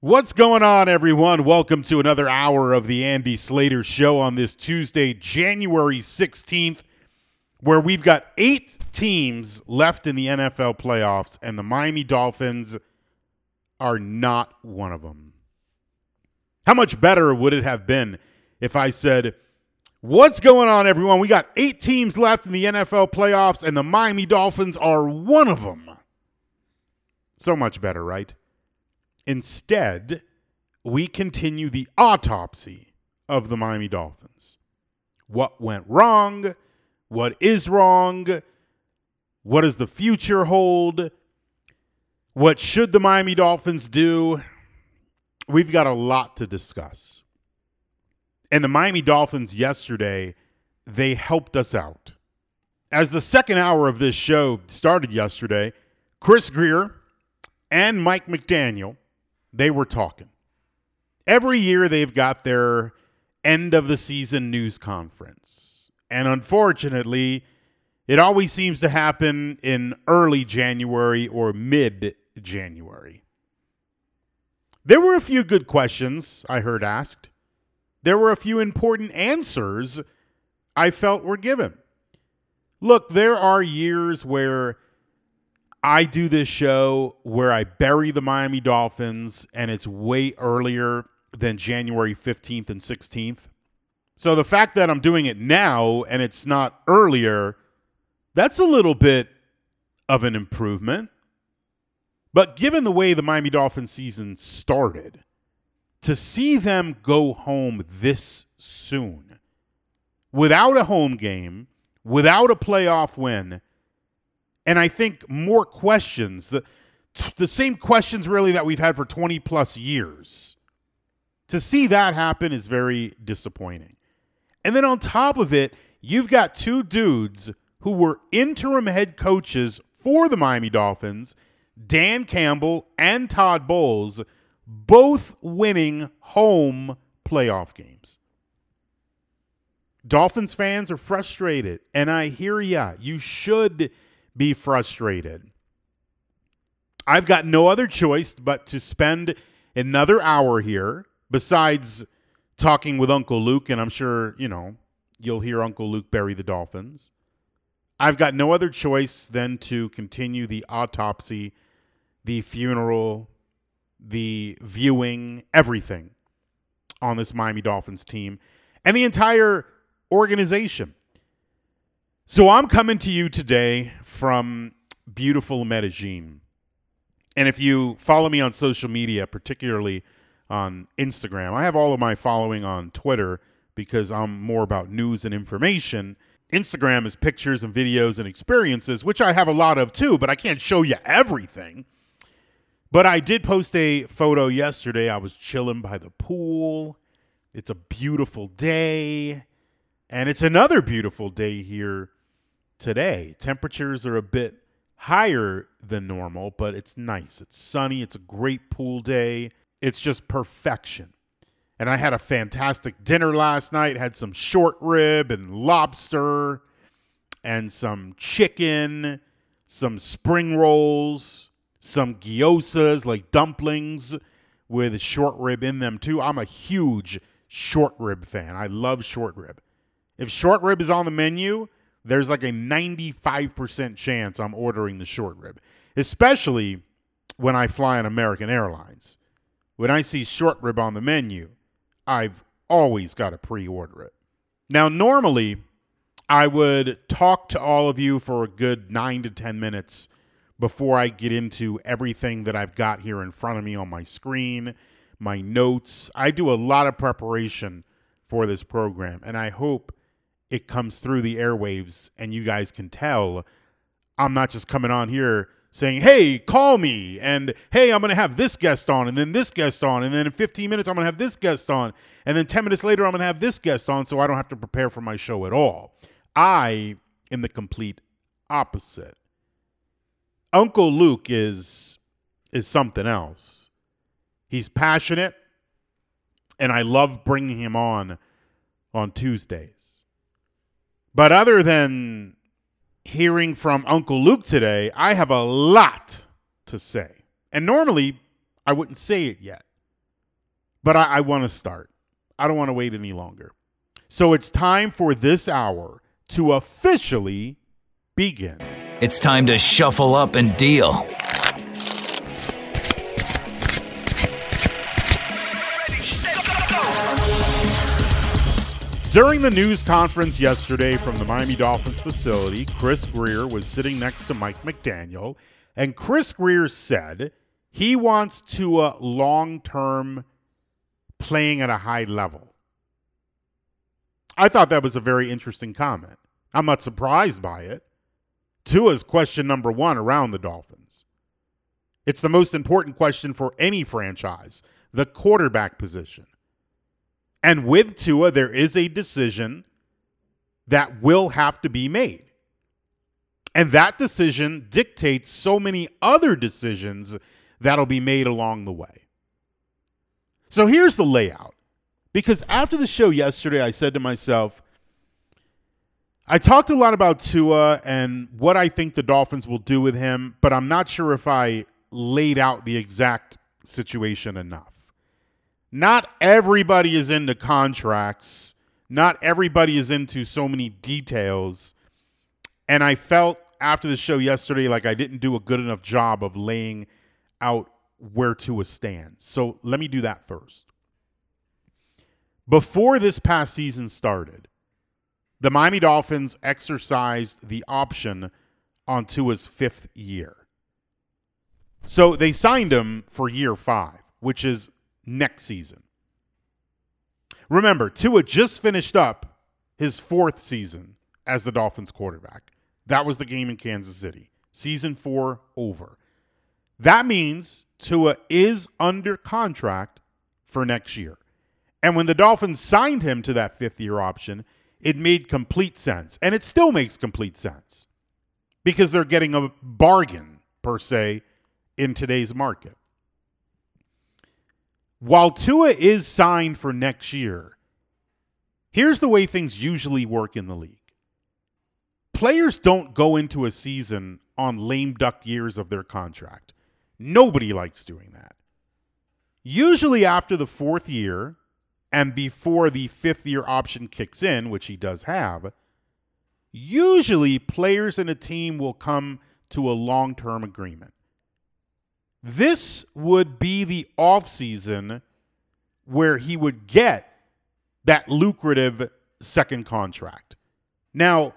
What's going on, everyone? Welcome to another hour of the Andy Slater Show on this Tuesday, January 16th, where we've got 8 teams left in the NFL playoffs, and the Miami Dolphins are not one of them. How much better would it have been if I said, what's going on, everyone? We got 8 teams left in the NFL playoffs, and the Miami Dolphins are one of them. So much better, right? Instead, we continue the autopsy of the Miami Dolphins. What went wrong? What is wrong? What does the future hold? What should the Miami Dolphins do? We've got a lot to discuss. And the Miami Dolphins yesterday, they helped us out. As the second hour of this show started yesterday, Chris Greer and Mike McDaniel, they were talking. Every year they've got their end of the season news conference. And unfortunately, it always seems to happen in early January or mid-January. There were a few good questions I heard asked. There were a few important answers I felt were given. Look, there are years where I do this show where I bury the Miami Dolphins, and it's way earlier than January 15th and 16th. So the fact that I'm doing it now and it's not earlier, that's a little bit of an improvement. But given the way the Miami Dolphins season started, to see them go home this soon, without a home game, without a playoff win, and I think more questions, the same questions really that we've had for 20 plus years. To see that happen is very disappointing. And then on top of it, you've got 2 dudes who were interim head coaches for the Miami Dolphins, Dan Campbell and Todd Bowles, both winning home playoff games. Dolphins fans are frustrated, and I hear ya. You should be frustrated. I've got no other choice but to spend another hour here, besides talking with Uncle Luke, and I'm sure, you'll hear Uncle Luke bury the Dolphins. I've got no other choice than to continue the autopsy, the funeral, the viewing, everything on this Miami Dolphins team and the entire organization. So I'm coming to you today from beautiful Medellin. And if you follow me on social media, particularly on Instagram, I have all of my following on Twitter because I'm more about news and information. Instagram is pictures and videos and experiences, which I have a lot of too, but I can't show you everything. But I did post a photo yesterday. I was chilling by the pool. It's a beautiful day. And it's another beautiful day here today. Temperatures are a bit higher than normal, but it's nice. It's sunny. It's a great pool day. It's just perfection. And I had a fantastic dinner last night. Had some short rib and lobster and some chicken, some spring rolls, some gyozas like dumplings with short rib in them too. I'm a huge short rib fan. I love short rib. If short rib is on the menu, there's like a 95% chance I'm ordering the short rib, especially when I fly on American Airlines. When I see short rib on the menu, I've always got to pre-order it. Now, normally, I would talk to all of you for a good 9 to 10 minutes before I get into everything that I've got here in front of me on my screen, my notes. I do a lot of preparation for this program, and I hope it comes through the airwaves and you guys can tell I'm not just coming on here saying, hey, call me, and hey, I'm going to have this guest on, and then this guest on, and then in 15 minutes, I'm going to have this guest on, and then 10 minutes later, I'm going to have this guest on, so I don't have to prepare for my show at all. I am the complete opposite. Uncle Luke is something else. He's passionate, and I love bringing him on Tuesdays. But other than hearing from Uncle Luke today, I have a lot to say. And normally, I wouldn't say it yet But I want to start. I don't want to wait any longer. So it's time for this hour to officially begin. It's time to shuffle up and deal. During the news conference yesterday from the Miami Dolphins facility, Chris Greer was sitting next to Mike McDaniel, and Chris Greer said he wants Tua long-term playing at a high level. I thought that was a very interesting comment. I'm not surprised by it. Tua's question number one around the Dolphins. It's the most important question for any franchise, the quarterback position. And with Tua, there is a decision that will have to be made. And that decision dictates so many other decisions that'll be made along the way. So here's the layout. Because after the show yesterday, I said to myself, I talked a lot about Tua and what I think the Dolphins will do with him, but I'm not sure if I laid out the exact situation enough. Not everybody is into contracts. Not everybody is into so many details. And I felt after the show yesterday like I didn't do a good enough job of laying out where Tua stands. So let me do that first. Before this past season started, the Miami Dolphins exercised the option on Tua's fifth year. So they signed him for year 5, which is next season. Remember, Tua just finished up his 4th season as the Dolphins quarterback. That was the game in Kansas City. Season 4 over. That means Tua is under contract for next year. And when the Dolphins signed him to that 5th year option, it made complete sense. And it still makes complete sense because they're getting a bargain, per se, in today's market. While Tua is signed for next year, here's the way things usually work in the league. Players don't go into a season on lame duck years of their contract. Nobody likes doing that. Usually after the 4th year and before the 5th year option kicks in, which he does have, usually players in a team will come to a long-term agreement. This would be the offseason where he would get that lucrative 2nd contract. Now,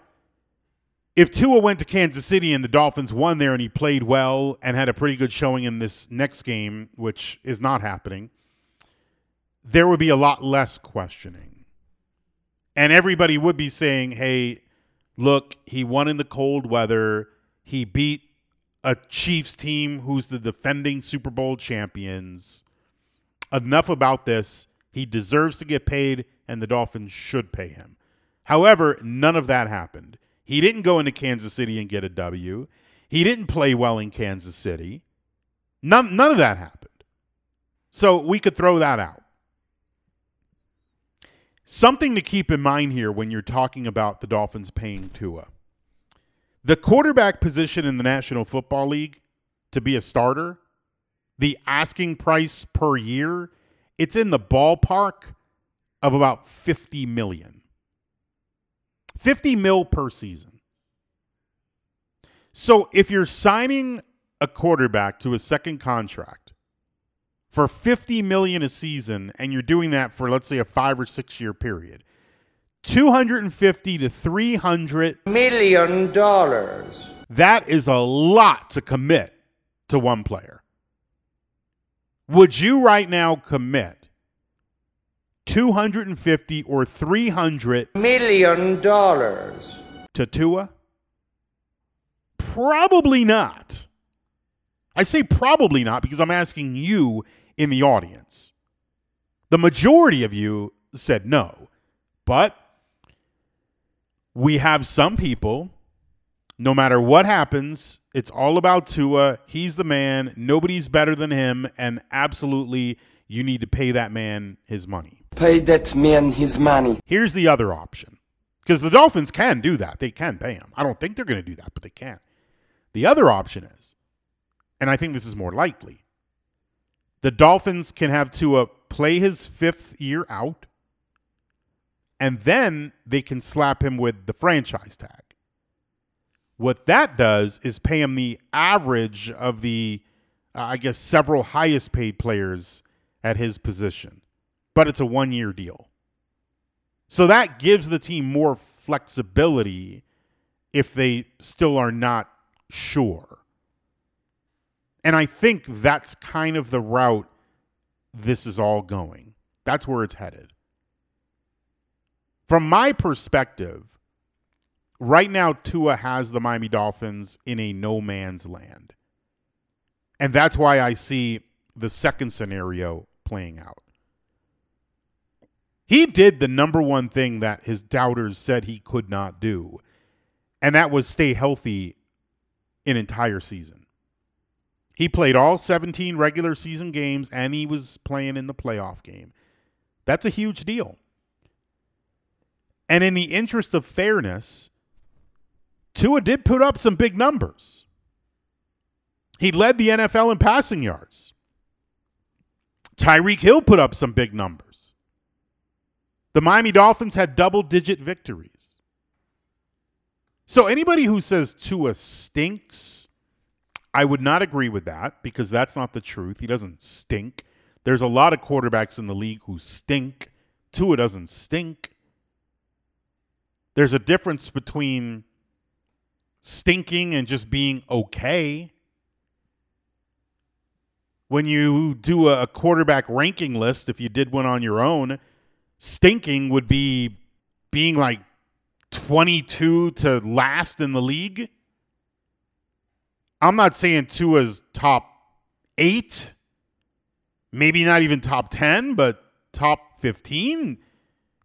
if Tua went to Kansas City and the Dolphins won there and he played well and had a pretty good showing in this next game, which is not happening, there would be a lot less questioning. And everybody would be saying, hey, look, he won in the cold weather. He beat a Chiefs team who's the defending Super Bowl champions. Enough about this. He deserves to get paid, and the Dolphins should pay him. However, none of that happened. He didn't go into Kansas City and get a W. He didn't play well in Kansas City. None of that happened. So we could throw that out. Something to keep in mind here when you're talking about the Dolphins paying Tua. The quarterback position in the National Football League, to be a starter, the asking price per year, it's in the ballpark of about $50 million. $50 million per season. So if you're signing a quarterback to a 2nd contract for $50 million a season, and you're doing that for, let's say, a 5 or 6 year period, $250 to $300 million. That is a lot to commit to one player. Would you right now commit $250 or $300 million to Tua? Probably not. I say probably not because I'm asking you in the audience. The majority of you said no, but we have some people, no matter what happens, it's all about Tua. He's the man. Nobody's better than him. And absolutely, you need to pay that man his money. Pay that man his money. Here's the other option. Because the Dolphins can do that. They can pay him. I don't think they're going to do that, but they can. The other option is, and I think this is more likely, the Dolphins can have Tua play his fifth year out, and then they can slap him with the franchise tag. What that does is pay him the average of the, several highest paid players at his position. But it's a one-year deal. So that gives the team more flexibility if they still are not sure. And I think that's kind of the route this is all going. That's where it's headed. From my perspective, right now, Tua has the Miami Dolphins in a no man's land. And that's why I see the second scenario playing out. He did the number one thing that his doubters said he could not do, and that was stay healthy an entire season. He played all 17 regular season games, and he was playing in the playoff game. That's a huge deal. And in the interest of fairness, Tua did put up some big numbers. He led the NFL in passing yards. Tyreek Hill put up some big numbers. The Miami Dolphins had double-digit victories. So anybody who says Tua stinks, I would not agree with that, because that's not the truth. He doesn't stink. There's a lot of quarterbacks in the league who stink. Tua doesn't stink. There's a difference between stinking and just being okay. When you do a quarterback ranking list, if you did one on your own, stinking would be being like 22 to last in the league. I'm not saying Tua's top 8, maybe not even top 10, but top 15.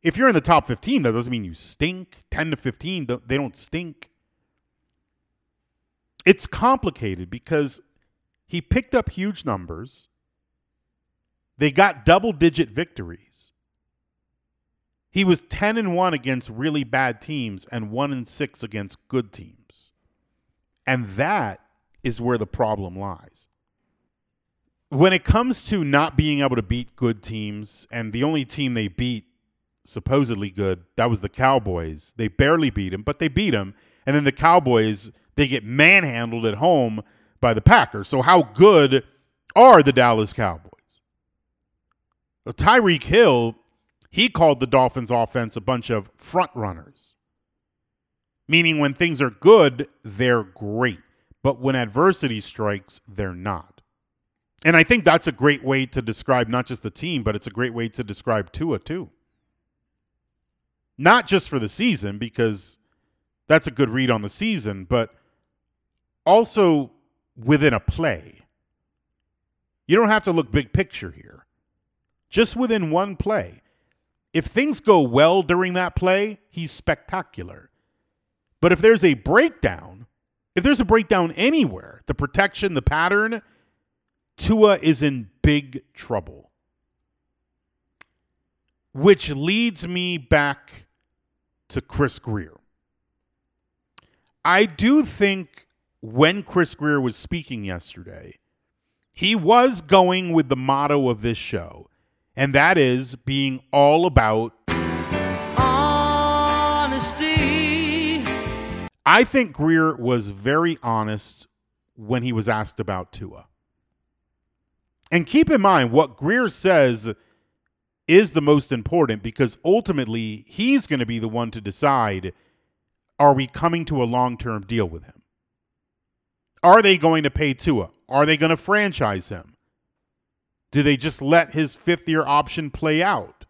If you're in the top 15, that doesn't mean you stink. 10 to 15, they don't stink. It's complicated because he picked up huge numbers. They got double-digit victories. He was 10-1 against really bad teams and 1-6 against good teams. And that is where the problem lies. When it comes to not being able to beat good teams, and the only team they beat supposedly good, that was the Cowboys. They barely beat him, but they beat him. And then the Cowboys, they get manhandled at home by the Packers. So how good are the Dallas Cowboys? So Tyreek Hill, he called the Dolphins offense a bunch of front runners, meaning when things are good, they're great. But when adversity strikes, they're not. And I think that's a great way to describe not just the team, but it's a great way to describe Tua too. Not just for the season, because that's a good read on the season, but also within a play. You don't have to look big picture here. Just within one play. If things go well during that play, he's spectacular. But if there's a breakdown, anywhere, the protection, the pattern, Tua is in big trouble. Which leads me back to Chris Greer. I do think when Chris Greer was speaking yesterday, he was going with the motto of this show, and that is being all about honesty. I think Greer was very honest when he was asked about Tua. And keep in mind what Greer says is the most important, because ultimately he's going to be the one to decide, are we coming to a long-term deal with him? Are they going to pay Tua? Are they going to franchise him? Do they just let his fifth-year option play out?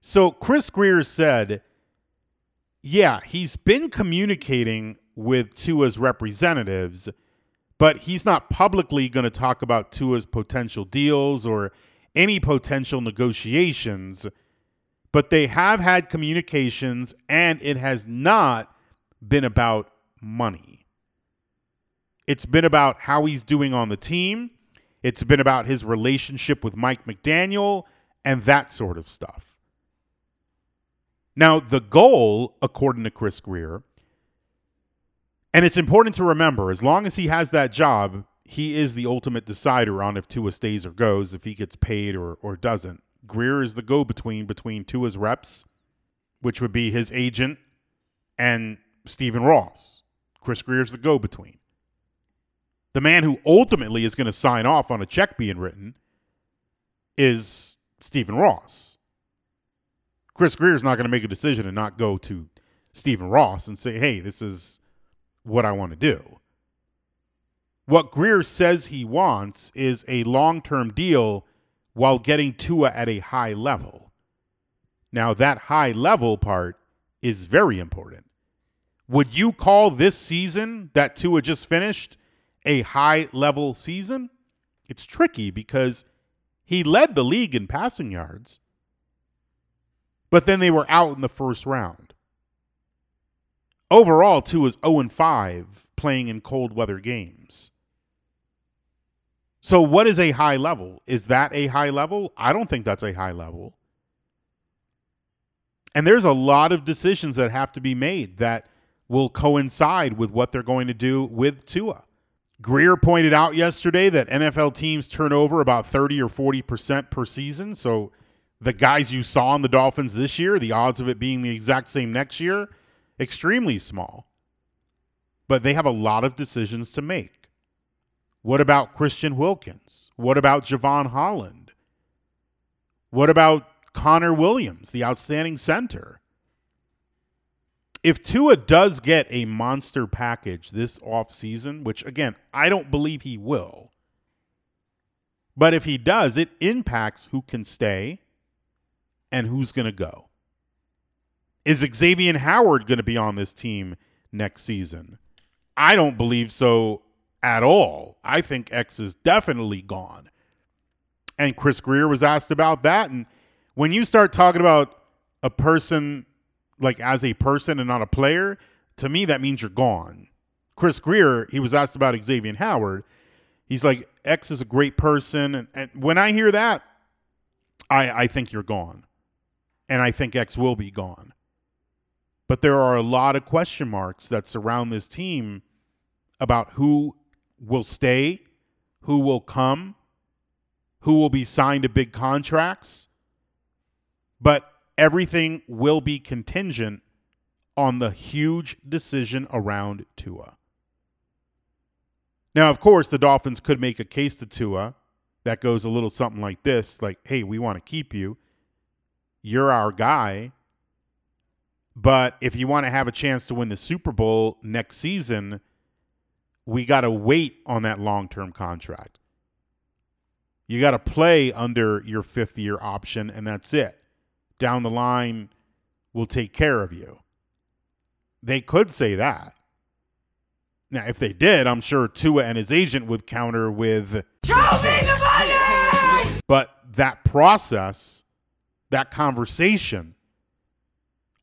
So Chris Greer said, yeah, he's been communicating with Tua's representatives, but he's not publicly going to talk about Tua's potential deals or any potential negotiations, but they have had communications, and it has not been about money. It's been about how he's doing on the team. It's been about his relationship with Mike McDaniel and that sort of stuff. Now, the goal, according to Chris Greer, and it's important to remember, as long as he has that job, he is the ultimate decider on if Tua stays or goes, if he gets paid or doesn't. Greer is the go-between between Tua's reps, which would be his agent, and Stephen Ross. Chris Greer is the go-between. The man who ultimately is going to sign off on a check being written is Stephen Ross. Chris Greer is not going to make a decision and not go to Stephen Ross and say, hey, this is what I want to do. What Greer says he wants is a long-term deal while getting Tua at a high level. Now, that high level part is very important. Would you call this season that Tua just finished a high level season? It's tricky because he led the league in passing yards, but then they were out in the first round. Overall, Tua's 0-5 playing in cold weather games. So what is a high level? Is that a high level? I don't think that's a high level. And there's a lot of decisions that have to be made that will coincide with what they're going to do with Tua. Greer pointed out yesterday that NFL teams turn over about 30 or 40% per season. So the guys you saw on the Dolphins this year, the odds of it being the exact same next year, extremely small. But they have a lot of decisions to make. What about Christian Wilkins? What about Javon Holland? What about Connor Williams, the outstanding center? If Tua does get a monster package this offseason, which, again, I don't believe he will, but if he does, it impacts who can stay and who's going to go. Is Xavier Howard going to be on this team next season? I don't believe so at all. I think X is definitely gone. And Chris Greer was asked about that. And when you start talking about a person like as a person and not a player, to me, that means you're gone. Chris Greer, he was asked about Xavier Howard. He's like, X is a great person. And when I hear that, I think you're gone. And I think X will be gone. But there are a lot of question marks that surround this team about who will stay, who will come, who will be signed to big contracts. But everything will be contingent on the huge decision around Tua. Now, of course, the Dolphins could make a case to Tua that goes a little something like this, like, hey, we want to keep you. You're our guy. But if you want to have a chance to win the Super Bowl next season, we got to wait on that long-term contract. You got to play under your fifth-year option, and that's it. Down the line, we'll take care of you. They could say that. Now, if they did, I'm sure Tua and his agent would counter with, show me the money! But that process, that conversation,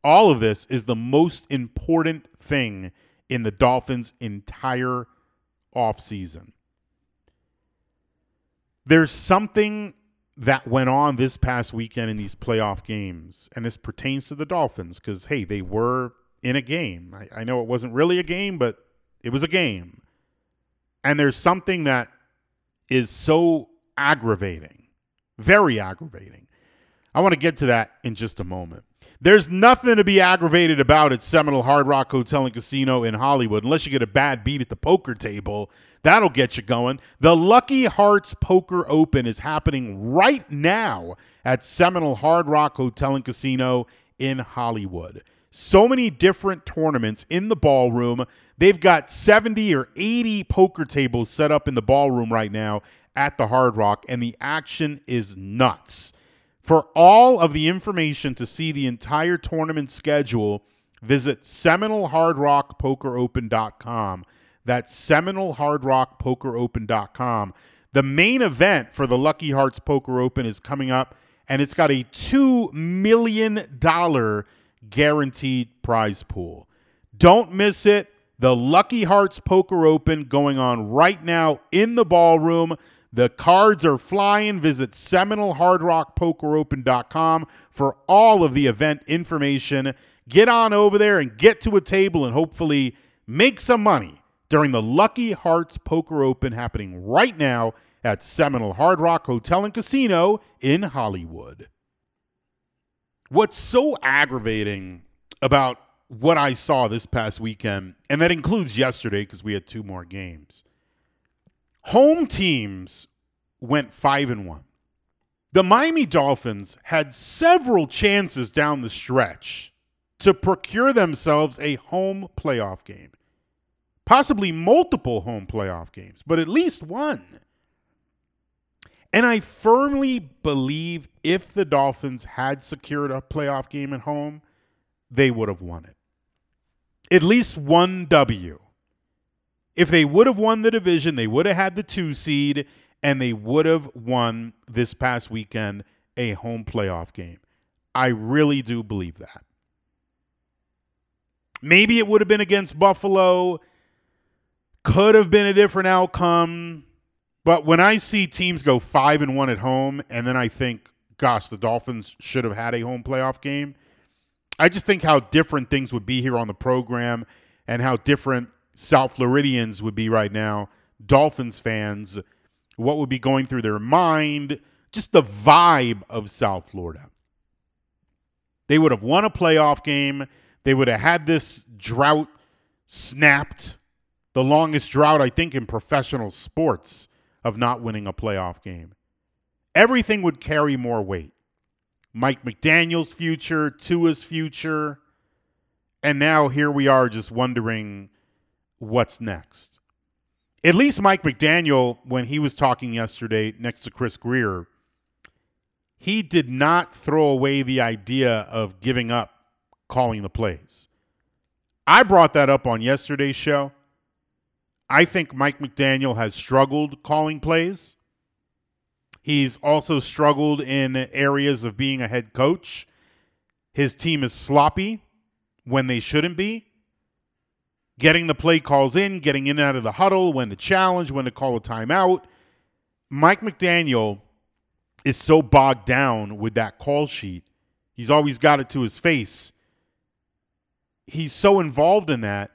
all of this is the most important thing in the Dolphins' entire offseason. There's something that went on this past weekend in these playoff games, and this pertains to the Dolphins because, hey, they were in a game. I know it wasn't really a game, but it was a game. And there's something that is so aggravating, very aggravating. I want to get to that in just a moment. There's nothing to be aggravated about at Seminole Hard Rock Hotel and Casino in Hollywood unless you get a bad beat at the poker table. That'll get you going. The Lucky Hearts Poker Open is happening right now at Seminole Hard Rock Hotel and Casino in Hollywood. So many different tournaments in the ballroom. They've got 70 or 80 poker tables set up in the ballroom right now at the Hard Rock, and the action is nuts. For all of the information to see the entire tournament schedule, visit SeminoleHardRockPokerOpen.com. That's SeminoleHardRockPokerOpen.com. The main event for the Lucky Hearts Poker Open is coming up, and it's got a $2 million guaranteed prize pool. Don't miss it. The Lucky Hearts Poker Open going on right now in the ballroom. The cards are flying. Visit SeminoleHardRockPokerOpen.com for all of the event information. Get on over there and get to a table and hopefully make some money. during the Lucky Hearts Poker Open happening right now at Seminole Hard Rock Hotel and Casino in Hollywood. What's so aggravating about what I saw this past weekend, and that includes yesterday because we had two more games, home teams went 5-1. The Miami Dolphins had several chances down the stretch to procure themselves a home playoff game, possibly multiple home playoff games, but at least one. And I firmly believe if the Dolphins had secured a playoff game at home, they would have won it. At least one W. If they would have won the division, they would have had the 2 seed, and they would have won this past weekend a home playoff game. I really do believe that. Maybe it would have been against Buffalo. Could have been a different outcome. But when I see teams go 5-1 at home, and then I think, gosh, the Dolphins should have had a home playoff game, I just think how different things would be here on the program and how different South Floridians would be right now, Dolphins fans, what would be going through their mind, just the vibe of South Florida. They would have won a playoff game. They would have had this drought snapped, the longest drought, I think, in professional sports of not winning a playoff game. Everything would carry more weight. Mike McDaniel's future, Tua's future, and now here we are just wondering what's next. At least Mike McDaniel, when he was talking yesterday next to Chris Greer, he did not throw away the idea of giving up calling the plays. I brought that up on yesterday's show. I think Mike McDaniel has struggled calling plays. He's also struggled in areas of being a head coach. His team is sloppy when they shouldn't be. Getting the play calls in, getting in and out of the huddle, when to challenge, when to call a timeout. Mike McDaniel is so bogged down with that call sheet. He's always got it to his face. He's so involved in that.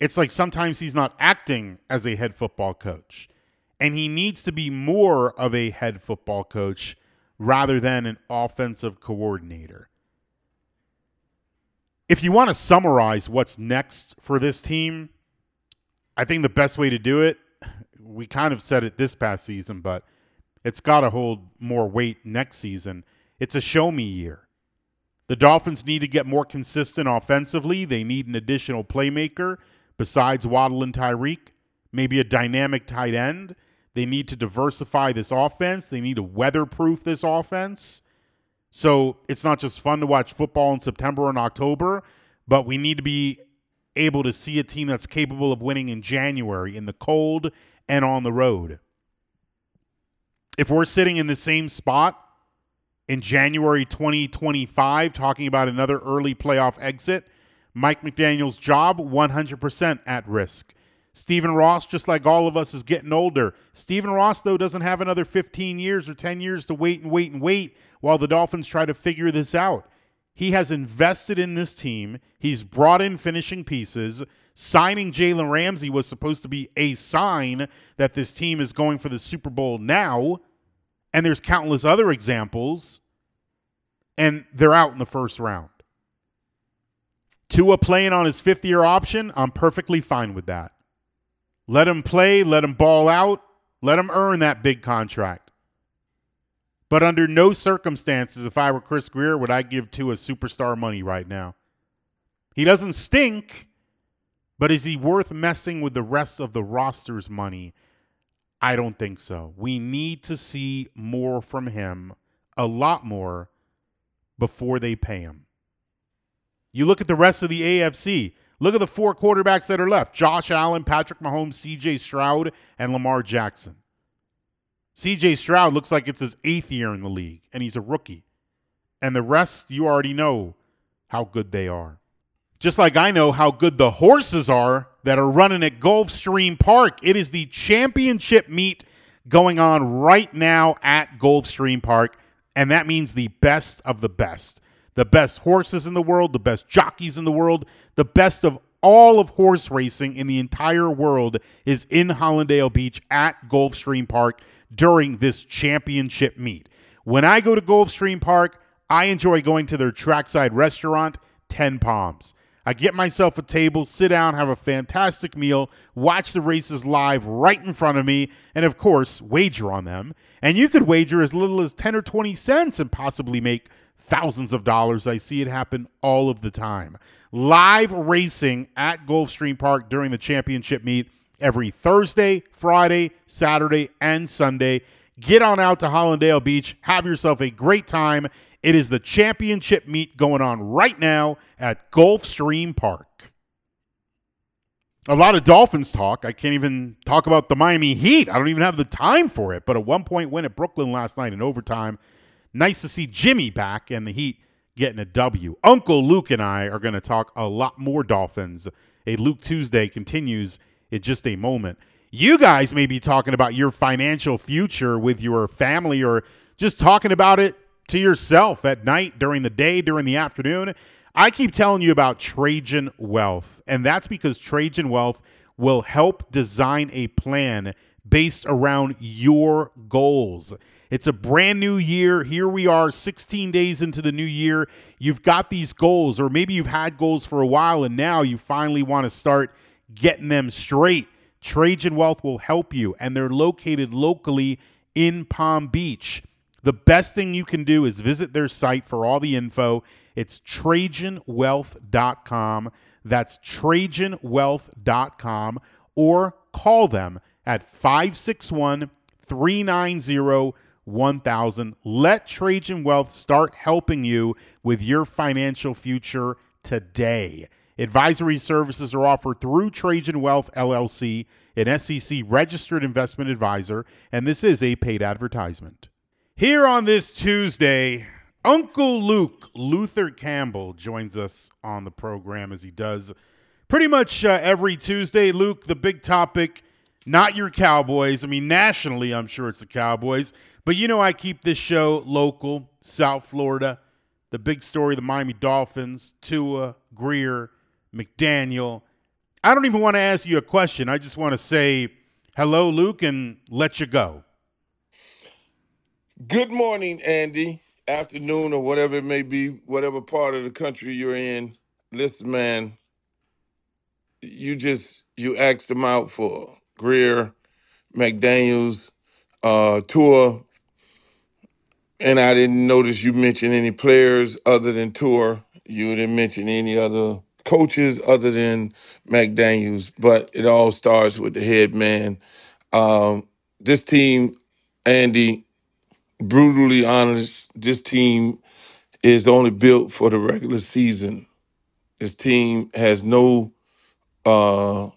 It's like sometimes he's not acting as a head football coach. And he needs to be more of a head football coach rather than an offensive coordinator. If you want to summarize what's next for this team, I think the best way to do it, we kind of said it this past season, but it's got to hold more weight next season. It's a show me year. The Dolphins need to get more consistent offensively. They need an additional playmaker besides Waddle and Tyreek, maybe a dynamic tight end. They need to diversify this offense. They need to weatherproof this offense. So it's not just fun to watch football in September and October, but we need to be able to see a team that's capable of winning in January, in the cold and on the road. If we're sitting in the same spot in January 2025, talking about another early playoff exit, Mike McDaniel's job 100% at risk. Stephen Ross, just like all of us, is getting older. Stephen Ross, though, doesn't have another 15 years or 10 years to wait while the Dolphins try to figure this out. He has invested in this team. He's brought in finishing pieces. Signing Jalen Ramsey was supposed to be a sign that this team is going for the Super Bowl now, and there's countless other examples, and they're out in the first round. Tua playing on his fifth-year option, I'm perfectly fine with that. Let him play, let him ball out, let him earn that big contract. But under no circumstances, if I were Chris Greer, would I give Tua superstar money right now. He doesn't stink, but is he worth messing with the rest of the roster's money? I don't think so. We need to see more from him, a lot more, before they pay him. You look at the rest of the AFC. Look at the 4 quarterbacks that are left. Josh Allen, Patrick Mahomes, C.J. Stroud, and Lamar Jackson. C.J. Stroud looks like it's his 8th year in the league, and he's a rookie. And the rest, you already know how good they are. Just like I know how good the horses are that are running at Gulfstream Park. It is the championship meet going on right now at Gulfstream Park, and that means the best of the best. The best horses in the world, the best jockeys in the world, the best of all of horse racing in the entire world is in Hollandale Beach at Gulfstream Park during this championship meet. When I go to Gulfstream Park, I enjoy going to their trackside restaurant, Ten Palms. I get myself a table, sit down, have a fantastic meal, watch the races live right in front of me, and of course, wager on them. And you could wager as little as 10 or 20 cents and possibly make thousands of dollars. I see it happen all of the time. Live racing at Gulfstream Park during the championship meet every Thursday, Friday, Saturday, and Sunday. Get on out to Hollandale Beach. Have yourself a great time. It is the championship meet going on right now at Gulfstream Park. A lot of Dolphins talk. I can't even talk about the Miami Heat. I don't even have the time for it. But a one-point win at Brooklyn last night in overtime. Nice to see Jimmy back and the Heat getting a W. Uncle Luke and I are going to talk a lot more Dolphins. A Luke Tuesday continues in just a moment. You guys may be talking about your financial future with your family or just talking about it to yourself at night, during the day, during the afternoon. I keep telling you about Trajan Wealth, and that's because Trajan Wealth will help design a plan based around your goals. It's a brand new year. Here we are 16 days into the new year. You've got these goals, or maybe you've had goals for a while, and now you finally want to start getting them straight. Trajan Wealth will help you, and they're located locally in Palm Beach. The best thing you can do is visit their site for all the info. It's TrajanWealth.com. That's TrajanWealth.com. Or call them at 561-390-1000. Let Trajan Wealth start helping you with your financial future today. Advisory services are offered through Trajan Wealth, LLC, an SEC-registered investment advisor, and this is a paid advertisement. Here on this Tuesday, Uncle Luke, Luther Campbell, joins us on the program as he does pretty much every Tuesday. Luke, the big topic, not your Cowboys. I mean, nationally, I'm sure it's the Cowboys, but you know I keep this show local, South Florida. The big story, the Miami Dolphins, Tua, Greer, McDaniel. I don't even want to ask you a question. I just want to say hello, Luke, and let you go. Good morning, Andy. Afternoon or whatever it may be, whatever part of the country you're in. Listen, man, you asked them out for Greer, McDaniels, Tua, and I didn't notice you mentioned any players other than Tua. You didn't mention any other coaches other than McDaniels, but it all starts with the head man. This team, Andy, brutally honest, this team is only built for the regular season. This team has no real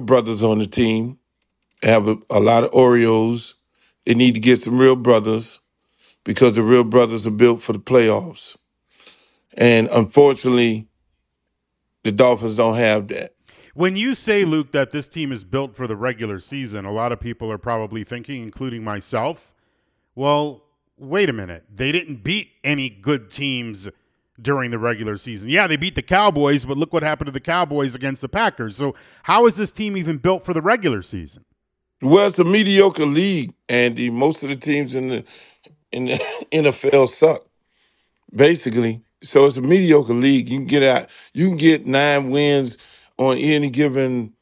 brothers on the team. They have a lot of Oreos. They need to get some real brothers because the real brothers are built for the playoffs. And unfortunately, the Dolphins don't have that. When you say, Luke, that this team is built for the regular season, a lot of people are probably thinking, including myself, well, wait a minute. They didn't beat any good teams during the regular season. Yeah, they beat the Cowboys, but look what happened to the Cowboys against the Packers. So how is this team even built for the regular season? Well, it's a mediocre league, Andy. Most of the teams in the NFL suck, basically. So it's a mediocre league. You can get out. You can get 9 wins on any given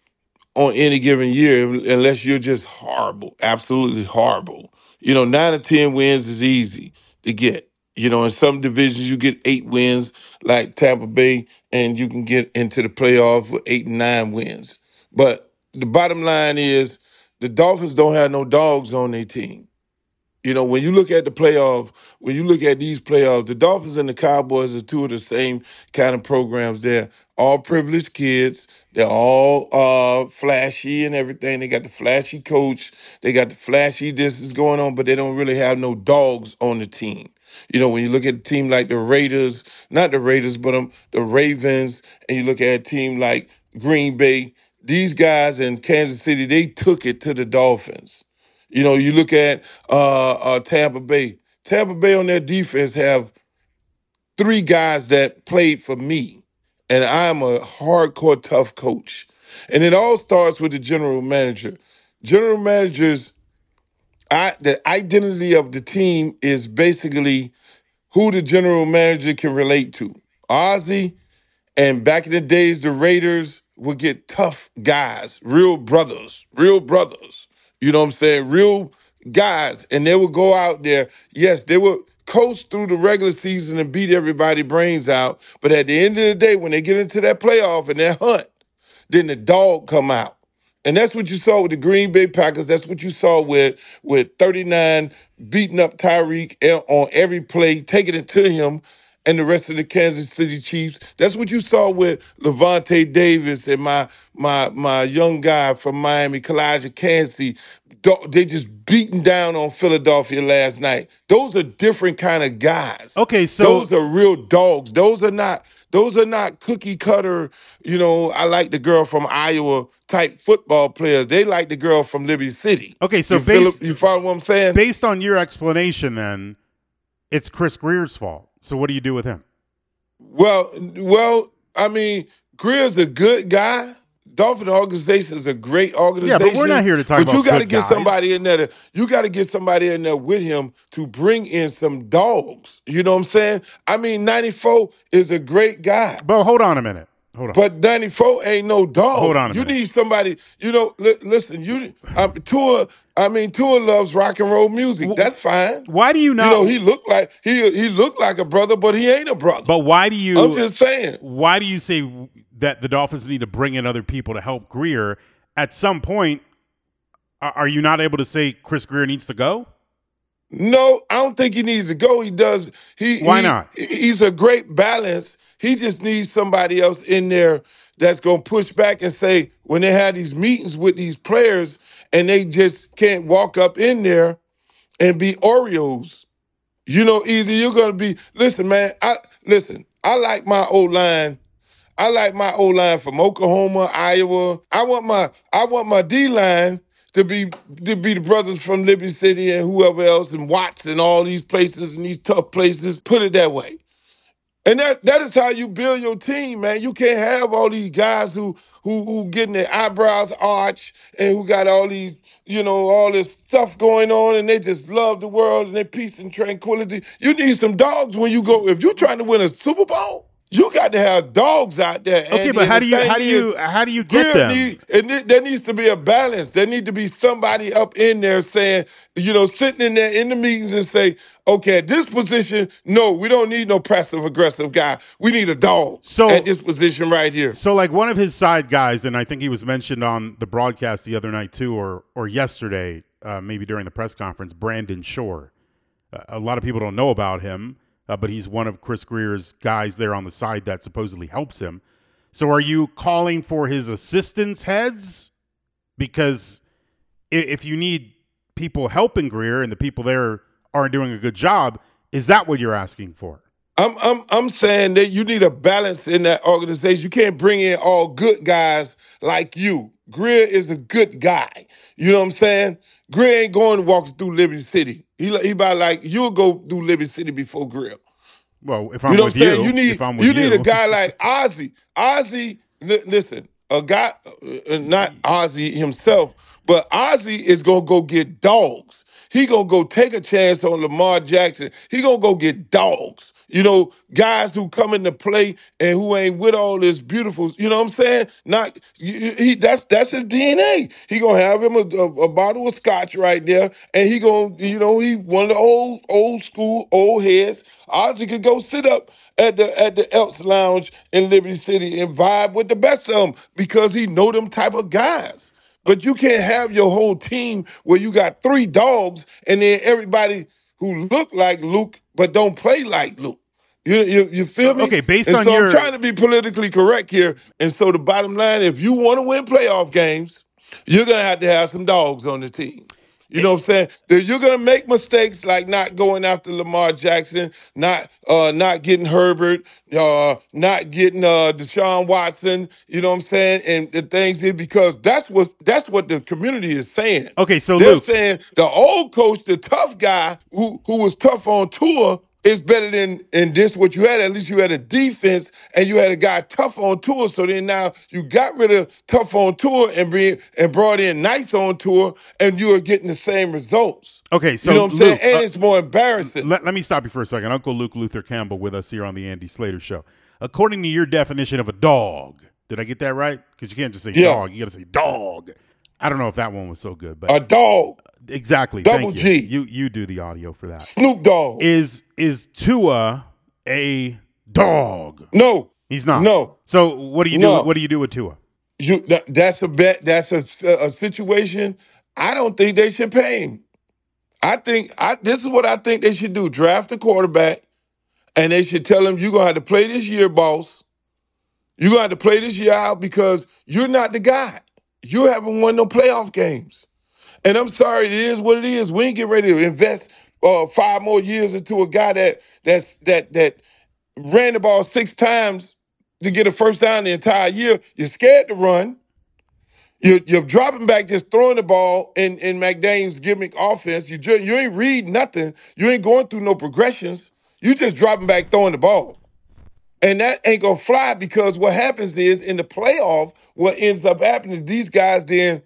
year, unless you're just horrible, absolutely horrible. 9 or 10 wins is easy to get. In some divisions you get 8 wins, like Tampa Bay, and you can get into the playoff with 8 and 9 wins. But the bottom line is the Dolphins don't have no dogs on their team. When you look at these playoffs, the Dolphins and the Cowboys are two of the same kind of programs. They're all privileged kids. They're all flashy and everything. They got the flashy coach. They got the flashy this is going on, but they don't really have no dogs on the team. When you look at a team like the Ravens, and you look at a team like Green Bay, these guys in Kansas City, they took it to the Dolphins. You look at Tampa Bay. Tampa Bay on their defense have 3 guys that played for me. and I'm a hardcore tough coach. And it all starts with the general manager. General managers, the identity of the team is basically who the general manager can relate to. Ozzy, and back in the days, the Raiders would get tough guys, real brothers. You know what I'm saying? Real guys. And they would go out there. Yes, they would coast through the regular season and beat everybody's brains out. But at the end of the day, when they get into that playoff and that hunt, then the dog come out. And that's what you saw with the Green Bay Packers. That's what you saw with 39 beating up Tyreek on every play, taking it to him, and the rest of the Kansas City Chiefs. That's what you saw with Lavonte Davis and my young guy from Miami, Kalijah Kansy. They just beating down on Philadelphia last night. Those are different kind of guys. Okay, so those are real dogs. Those are not cookie cutter, you know, I like the girl from Iowa type football players. They like the girl from Liberty City. Okay, so you follow what I'm saying? Based on your explanation then, it's Chris Greer's fault. So what do you do with him? Well, I mean, Greer's a good guy. Dolphin organization is a great organization. Yeah, but we're not here to talk about good guys. But you got to get somebody in there. You got to get somebody in there with him to bring in some dogs. You know what I'm saying? I mean, 94 is a great guy. But hold on a minute. Hold on. But 94 ain't no dog. Hold on a minute. You need somebody. You know, listen. Tua loves rock and roll music. That's fine. Why do you not? You know, he looked like a brother, but he ain't a brother. But why do you? I'm just saying. Why do you say that the Dolphins need to bring in other people to help Greer? At some point, are you not able to say Chris Greer needs to go? No, I don't think he needs to go. He does. Why not? He's a great balance. He just needs somebody else in there that's going to push back and say, when they had these meetings with these players and they just can't walk up in there and be Oreos, you know, either you're going to be, I like my O-line. I like my O-line from Oklahoma, Iowa. I want my D-line to be the brothers from Liberty City and whoever else and Watts and all these places and these tough places. Put it that way. And that is how you build your team, man. You can't have all these guys who getting their eyebrows arched and who got all these, you know, all this stuff going on and they just love the world and their peace and tranquility. You need some dogs when you go. If you're trying to win a Super Bowl, you got to have dogs out there. Okay, but how do you get them? There needs to be a balance. There needs to be somebody up in there saying, you know, sitting in there in the meetings and say, okay, at this position, no, we don't need no passive aggressive guy. We need a dog at this position right here. So like one of his side guys, and I think he was mentioned on the broadcast the other night too, or yesterday, maybe during the press conference, Brandon Shore. A lot of people don't know about him. But he's one of Chris Greer's guys there on the side that supposedly helps him. So are you calling for his assistants' heads? Because if you need people helping Greer and the people there aren't doing a good job, is that what you're asking for? I'm saying that you need a balance in that organization. You can't bring in all good guys like you. Greer is a good guy. You know what I'm saying? Greer ain't going to walk through Liberty City. He about like, you'll go through Liberty City before Greer. Well, if I'm with you, you need a guy like Ozzy. Ozzy, listen, a guy, not Ozzy himself, but Ozzy is going to go get dogs. He going to go take a chance on Lamar Jackson. He going to go get dogs. You know, guys who come into play and who ain't with all this beautiful, you know what I'm saying? Not he. That's his DNA. He gonna have him a bottle of scotch right there, and he gonna, you know, he one of the old school old heads. Ozzy could go sit up at the Elks Lounge in Liberty City and vibe with the best of them because he know them type of guys. But you can't have your whole team where you got three dogs and then everybody who look like Luke but don't play like Luke. You feel me? Okay, I'm trying to be politically correct here. And so the bottom line, if you want to win playoff games, you're going to have some dogs on the team. You know what I'm saying? You're going to make mistakes like not going after Lamar Jackson, not getting Herbert, not getting Deshaun Watson, you know what I'm saying? And the things because that's what the community is saying. Okay, so they're saying the old coach, the tough guy who was tough on Tua, it's better than in this what you had. At least you had a defense and you had a guy tough on tour. So then now you got rid of tough on tour and brought in nice on tour, and you are getting the same results. Okay, so you know what I'm saying? And it's more embarrassing. Let me stop you for a second. Uncle Luke Luther Campbell with us here on the Andy Slater Show. According to your definition of a dog, did I get that right? Because you can't just say dog. You got to say dog. I don't know if that one was so good, but a dog. Exactly. Double Thank you. G. You do the audio for that. Snoop Dogg. Is Tua a dog? No, he's not. No. So what do you do? What do you do with Tua? That's a bet. That's a situation. I don't think they should pay him. This is what I think they should do: draft a quarterback, and they should tell him, "You're gonna have to play this year, boss. You're gonna have to play this year out because you're not the guy. You haven't won no playoff games." And I'm sorry, it is what it is. We ain't get ready to invest 5 more years into a guy that ran the ball 6 times to get a first down the entire year. You're scared to run. You're dropping back, just throwing the ball in McDaniel's gimmick offense. You ain't read nothing. You ain't going through no progressions. You just dropping back, throwing the ball. And that ain't going to fly because what happens is in the playoff, what ends up happening is these guys then,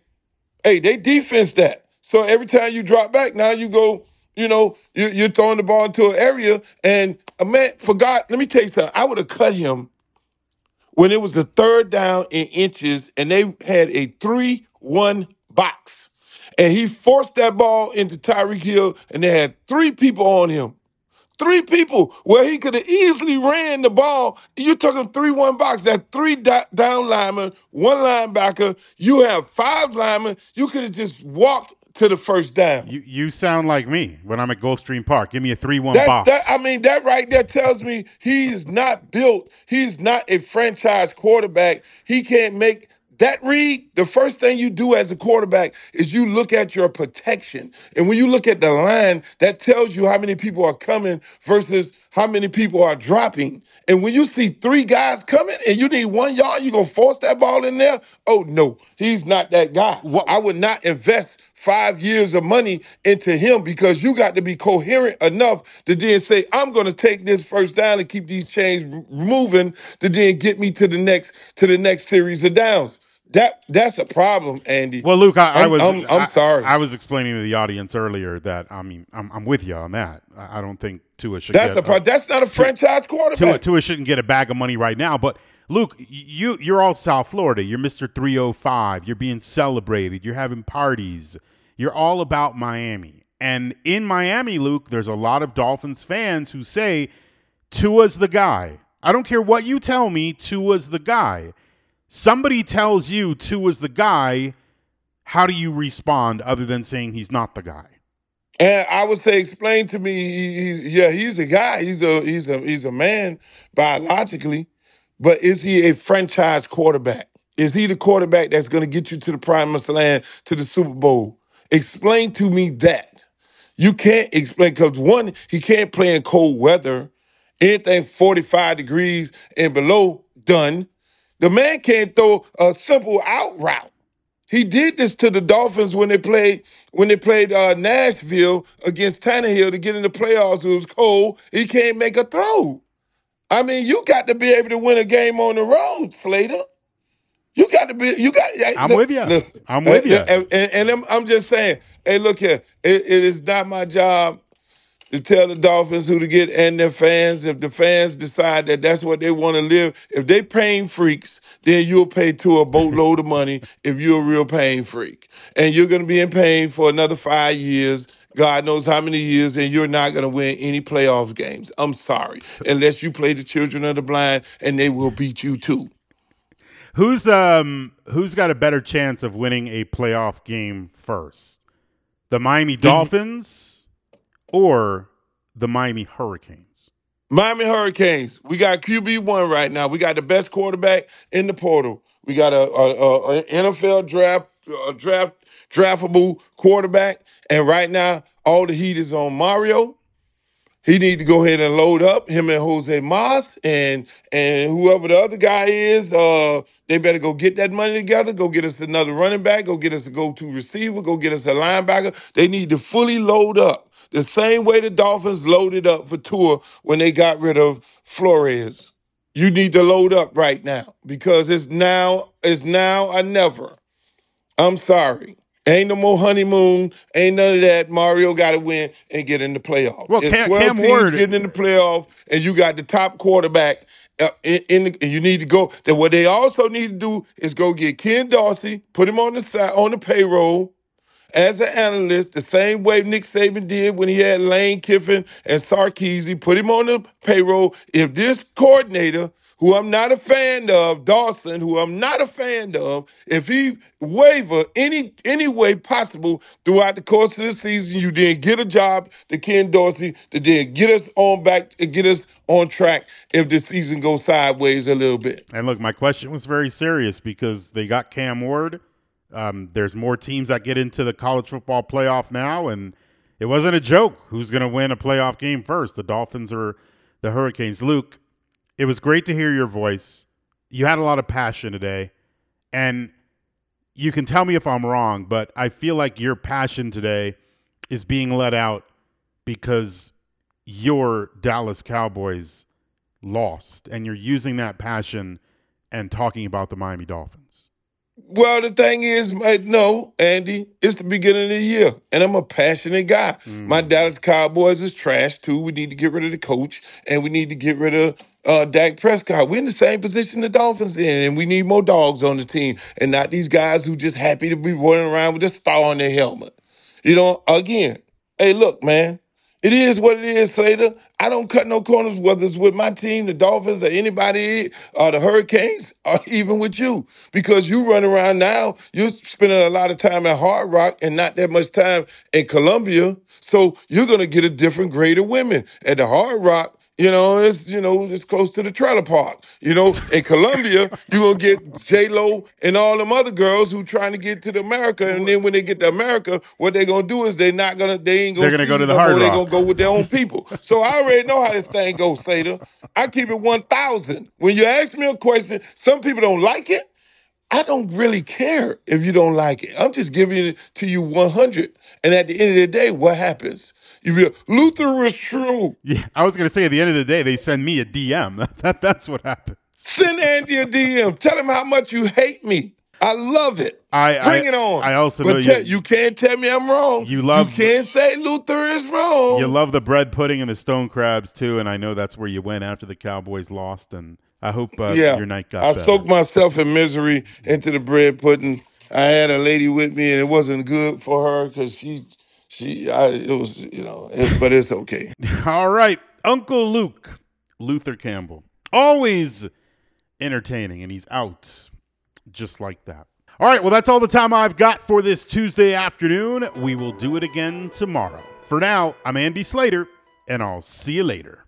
hey, they defense that. So every time you drop back, now you go, you're throwing the ball into an area. And a man, for God, let me tell you something. I would have cut him when it was the 3rd down in inches and they had a 3-1 box. And he forced that ball into Tyreek Hill and they had 3 people on him. 3 people where he could have easily ran the ball. You took him 3-1 box. That 3 down lineman, 1 linebacker. You have 5 linemen. You could have just walked to the first down. You sound like me when I'm at Gulfstream Park. Give me a 3-1 box. That right there tells me he's not built. He's not a franchise quarterback. He can't make that read. The first thing you do as a quarterback is you look at your protection. And when you look at the line, that tells you how many people are coming versus how many people are dropping. And when you see 3 guys coming and you need 1 yard, you're going to force that ball in there? Oh, no, he's not that guy. Well, I would not invest 5 years of money into him because you got to be coherent enough to then say, I'm going to take this first down and keep these chains moving to then get me to the next series of downs. That's a problem, Andy. Well, Luke, I'm sorry. I was explaining to the audience earlier that I'm with you on that. I don't think Tua should. That's not a franchise quarterback. Tua shouldn't get a bag of money right now. But Luke, you're all South Florida. You're Mr. 305. You're being celebrated. You're having parties. You're all about Miami. And in Miami, Luke, there's a lot of Dolphins fans who say Tua's the guy. I don't care what you tell me. Tua's the guy. Somebody tells you Tua's the guy, how do you respond other than saying he's not the guy? And I would say, explain to me, he's a guy. He's a man biologically, but is he a franchise quarterback? Is he the quarterback that's going to get you to the promised land, to the Super Bowl? Explain to me that. You can't explain because, one, he can't play in cold weather. Anything 45 degrees and below, done. The man can't throw a simple out route. He did this to the Dolphins when they played Nashville against Tannehill to get in the playoffs. It was cold. He can't make a throw. You got to be able to win a game on the road, Slater. You got to be. I'm with you. And I'm just saying. Hey, look here. It is not my job to tell the Dolphins who to get and their fans. If the fans decide that that's what they want to live, if they pain freaks, then you'll pay to a boatload of money if you're a real pain freak. And you're going to be in pain for another 5 years, God knows how many years, and you're not going to win any playoff games. I'm sorry. Unless you play the children of the blind, and they will beat you too. Who's got a better chance of winning a playoff game first? The Miami Dolphins? Or the Miami Hurricanes? Miami Hurricanes. We got QB1 right now. We got the best quarterback in the portal. We got a NFL draftable quarterback. And right now, all the heat is on Mario. He need to go ahead and load up, him and Jose Moss and whoever the other guy is. They better go get that money together, go get us another running back, go get us a go-to receiver, go get us a linebacker. They need to fully load up the same way the Dolphins loaded up for Tua when they got rid of Flores. You need to load up right now because it's now or never. I'm sorry. Ain't no more honeymoon. Ain't none of that. Mario got to win and get in the playoff. Well, Cam Ward getting in the playoff, and you got the top quarterback. And you need to go. Then what they also need to do is go get Ken Dorsey, put him on the side on the payroll as an analyst, the same way Nick Saban did when he had Lane Kiffin and Sarkisi. Put him on the payroll. If this coordinator, who I'm not a fan of, Dawson, who I'm not a fan of, if he waiver any way possible throughout the course of the season, you then get a job to Ken Dorsey to then get us on back and get us on track if the season goes sideways a little bit. And look, my question was very serious because they got Cam Ward. There's more teams that get into the college football playoff now, and it wasn't a joke who's going to win a playoff game first, the Dolphins or the Hurricanes. Luke, it was great to hear your voice. You had a lot of passion today, and you can tell me if I'm wrong, but I feel like your passion today is being let out because your Dallas Cowboys lost, and you're using that passion and talking about the Miami Dolphins. Well, the thing is, no, Andy, it's the beginning of the year, and I'm a passionate guy. Mm. My Dallas Cowboys is trash, too. We need to get rid of the coach, and we need to get rid of Dak Prescott. We're in the same position the Dolphins in, and we need more dogs on the team and not these guys who just happy to be running around with a star on their helmet. You know, again, hey, look, man, it is what it is, Slater. I don't cut no corners, whether it's with my team, the Dolphins, or anybody, or the Hurricanes, or even with you, because you run around now, you're spending a lot of time at Hard Rock and not that much time in Columbia, so you're going to get a different grade of women at the Hard Rock. It's close to the trailer park. You know, in Columbia, you're going to get J-Lo and all them other girls who trying to get to the America. And then when they get to America, what they're going to do is they're going to go to the Hard Rock. They're going to go with their own people. So I already know how this thing goes, Slater. I keep it 1,000. When you ask me a question, some people don't like it. I don't really care if you don't like it. I'm just giving it to you 100. And at the end of the day, what happens? Luther was true. Yeah, I was going to say at the end of the day, they send me a DM. That's what happens. Send Andy a DM. Tell him how much you hate me. I love it. Bring it on. I also know you can't tell me I'm wrong. You can't say Luther is wrong. You love the bread pudding and the stone crabs, too, and I know that's where you went after the Cowboys lost, and I hope your night got better. I soaked myself in misery into the bread pudding. I had a lady with me, and it wasn't good for her because but it's okay. All right. Uncle Luke, Luther Campbell, always entertaining, and he's out just like that. All right. Well, that's all the time I've got for this Tuesday afternoon. We will do it again tomorrow. For now, I'm Andy Slater, and I'll see you later.